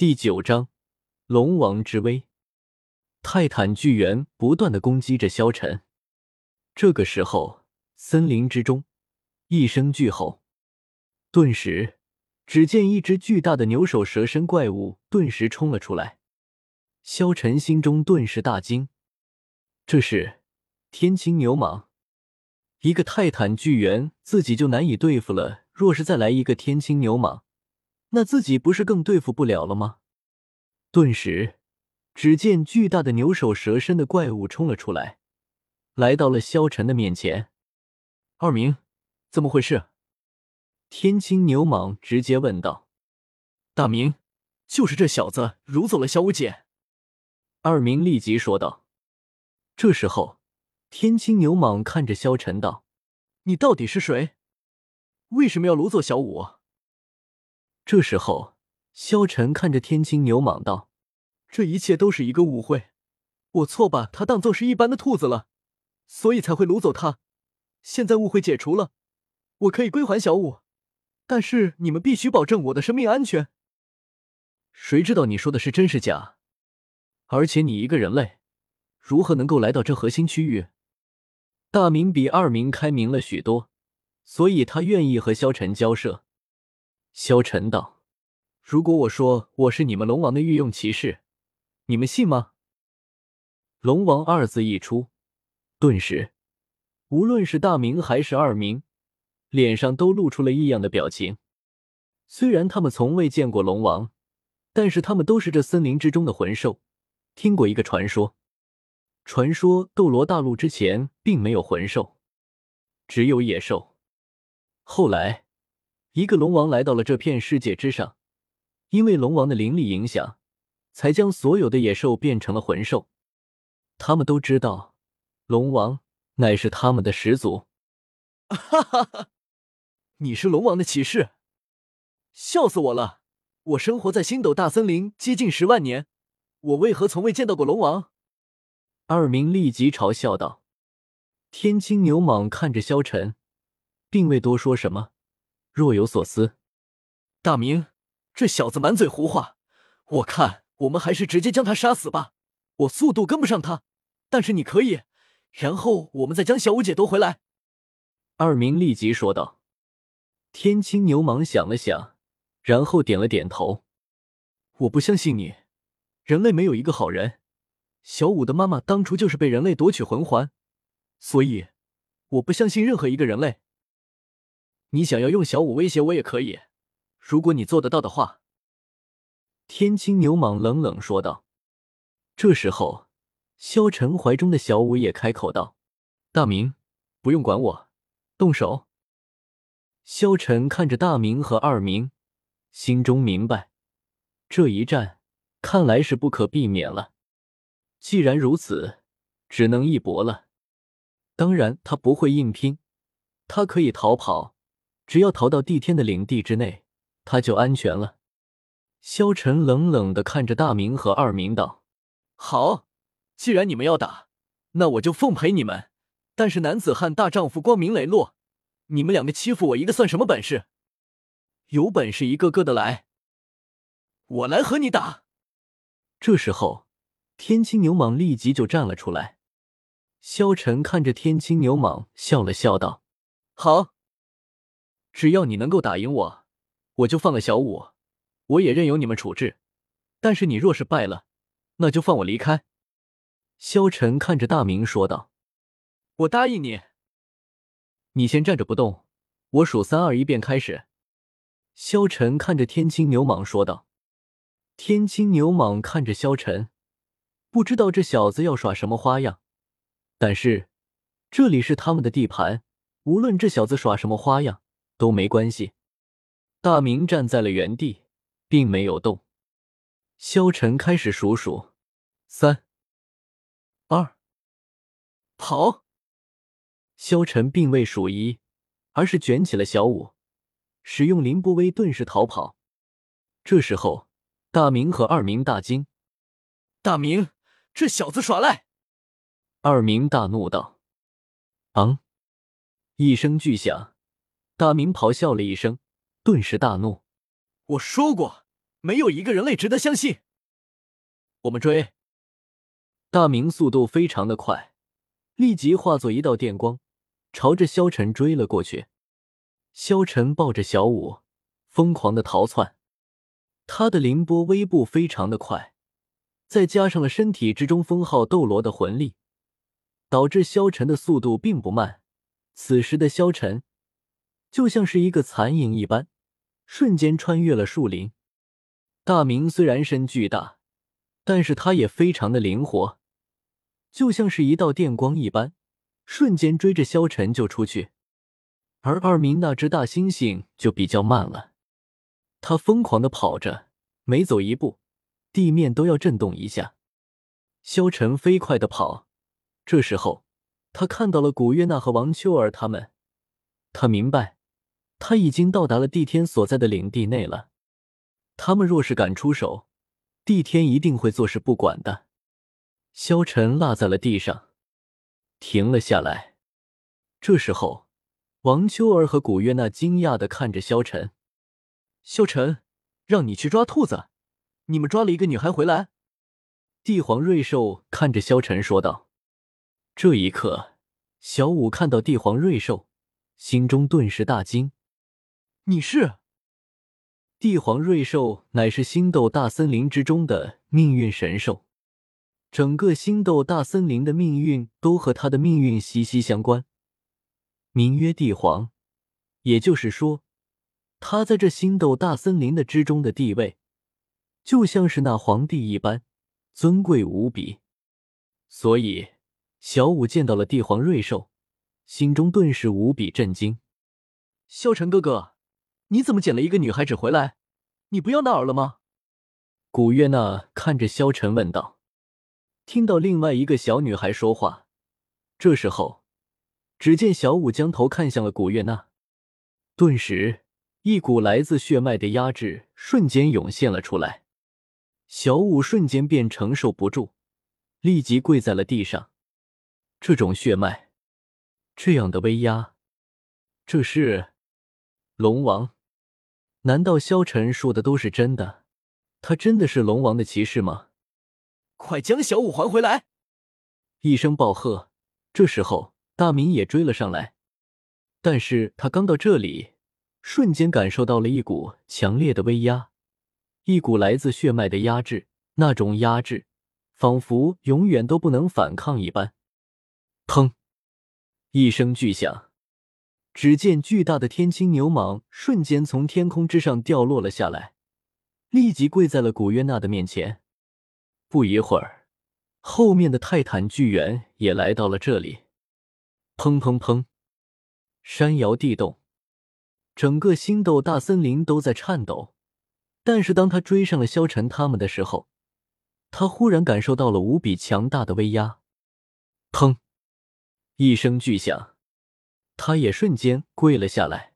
第9章龙王之威。泰坦巨猿不断地攻击着萧晨。这个时候，森林之中一声巨吼，顿时只见一只巨大的牛首蛇身怪物顿时冲了出来。萧晨心中顿时大惊，这是天青牛蟒，一个泰坦巨猿自己就难以对付了，若是再来一个天青牛蟒，那自己不是更对付不了了吗？顿时，只见巨大的牛首蛇身的怪物冲了出来，来到了萧晨的面前。二明，怎么回事？天青牛蟒直接问道。大明，就是这小子掳走了小五姐。二明立即说道。这时候，天青牛蟒看着萧晨道：你到底是谁？为什么要掳走小五？这时候，萧晨看着天青牛蟒道：这一切都是一个误会，我错把他当作是一般的兔子了，所以才会掳走他。现在误会解除了，我可以归还小五，但是你们必须保证我的生命安全。谁知道你说的是真是假？而且你一个人类，如何能够来到这核心区域？大明比二明开明了许多，所以他愿意和萧晨交涉。萧晨道：如果我说我是你们龙王的御用骑士，你们信吗？龙王二字一出，顿时无论是大明还是二明，脸上都露出了异样的表情。虽然他们从未见过龙王，但是他们都是这森林之中的魂兽，听过一个传说。传说斗罗大陆之前并没有魂兽，只有野兽。后来一个龙王来到了这片世界之上，因为龙王的灵力影响，才将所有的野兽变成了魂兽。他们都知道，龙王乃是他们的始祖。哈哈哈，你是龙王的骑士？笑死我了！我生活在星斗大森林接近10万年，我为何从未见到过龙王？二明立即嘲笑道。天青牛蟒看着萧晨，并未多说什么，若有所思。大明，这小子满嘴胡话，我看我们还是直接将他杀死吧，我速度跟不上他，但是你可以，然后我们再将小五姐夺回来。二明立即说道。天青牛蟒想了想，然后点了点头。我不相信你，人类没有一个好人，小五的妈妈当初就是被人类夺取魂环，所以我不相信任何一个人类。你想要用小五威胁我也可以，如果你做得到的话。天青牛蟒冷冷说道。这时候，萧晨怀中的小五也开口道：大明，不用管我，动手。萧晨看着大明和二明，心中明白，这一战看来是不可避免了。既然如此，只能一搏了。当然他不会硬拼，他可以逃跑，只要逃到帝天的领地之内，他就安全了。萧晨冷冷地看着大明和二明道：好，既然你们要打，那我就奉陪你们，但是男子汉大丈夫光明磊落，你们两个欺负我一个算什么本事？有本事一个个的来，我来和你打。这时候，天青牛蟒立即就站了出来。萧晨看着天青牛蟒笑了笑道：好，只要你能够打赢我，我就放了小五，我也任由你们处置，但是你若是败了，那就放我离开。萧晨看着大明说道：我答应你。你先站着不动，我数3、2、1便开始。萧晨看着天青牛蟒说道。天青牛蟒看着萧晨，不知道这小子要耍什么花样，但是这里是他们的地盘，无论这小子耍什么花样都没关系。大明站在了原地，并没有动。萧晨开始数数，3、2，跑！萧晨并未数1，而是卷起了小五，使用凌波威顿时逃跑。这时候，大明和二明大惊：大明，这小子耍赖！二明大怒道：昂！一声巨响，大明咆哮了一声，顿时大怒。我说过，没有一个人类值得相信。我们追！大明速度非常的快，立即化作一道电光，朝着萧晨追了过去。萧晨抱着小舞，疯狂的逃窜。他的凌波微步非常的快，再加上了身体之中封号斗罗的魂力，导致萧晨的速度并不慢。此时的萧晨就像是一个残影一般，瞬间穿越了树林。大明虽然身巨大，但是他也非常的灵活，就像是一道电光一般，瞬间追着萧晨就出去。而二明那只大猩猩就比较慢了，他疯狂地跑着，每走一步地面都要震动一下。萧晨飞快地跑，这时候他看到了古月娜和王秋儿他们，他明白他已经到达了帝天所在的领地内了。他们若是敢出手，帝天一定会坐视不管的。萧晨落在了地上，停了下来。这时候王秋儿和古月娜惊讶地看着萧晨。萧晨，让你去抓兔子，你们抓了一个女孩回来。帝皇瑞兽看着萧晨说道。这一刻，小舞看到帝皇瑞兽，心中顿时大惊。你是？帝皇瑞兽乃是星斗大森林之中的命运神兽，整个星斗大森林的命运都和他的命运息息相关。名曰帝皇，也就是说他在这星斗大森林的之中的地位就像是那皇帝一般尊贵无比。所以小舞见到了帝皇瑞兽，心中顿时无比震惊。萧晨哥哥，你怎么捡了一个女孩子回来？你不要那儿了吗？古月娜看着萧晨问道。听到另外一个小女孩说话，这时候只见小舞将头看向了古月娜，顿时一股来自血脉的压制瞬间涌现了出来。小舞瞬间便承受不住，立即跪在了地上。这种血脉，这样的威压，这是龙王？难道萧晨说的都是真的？他真的是龙王的骑士吗？快将小舞还回来！一声暴喝，这时候大明也追了上来，但是他刚到这里，瞬间感受到了一股强烈的威压，一股来自血脉的压制，那种压制仿佛永远都不能反抗一般。砰！一声巨响，只见巨大的天青牛蟒瞬间从天空之上掉落了下来，立即跪在了古约娜的面前。不一会儿，后面的泰坦巨猿也来到了这里。砰砰砰，山摇地动，整个星斗大森林都在颤抖。但是当他追上了萧晨他们的时候，他忽然感受到了无比强大的威压。砰！一声巨响，他也瞬间跪了下来。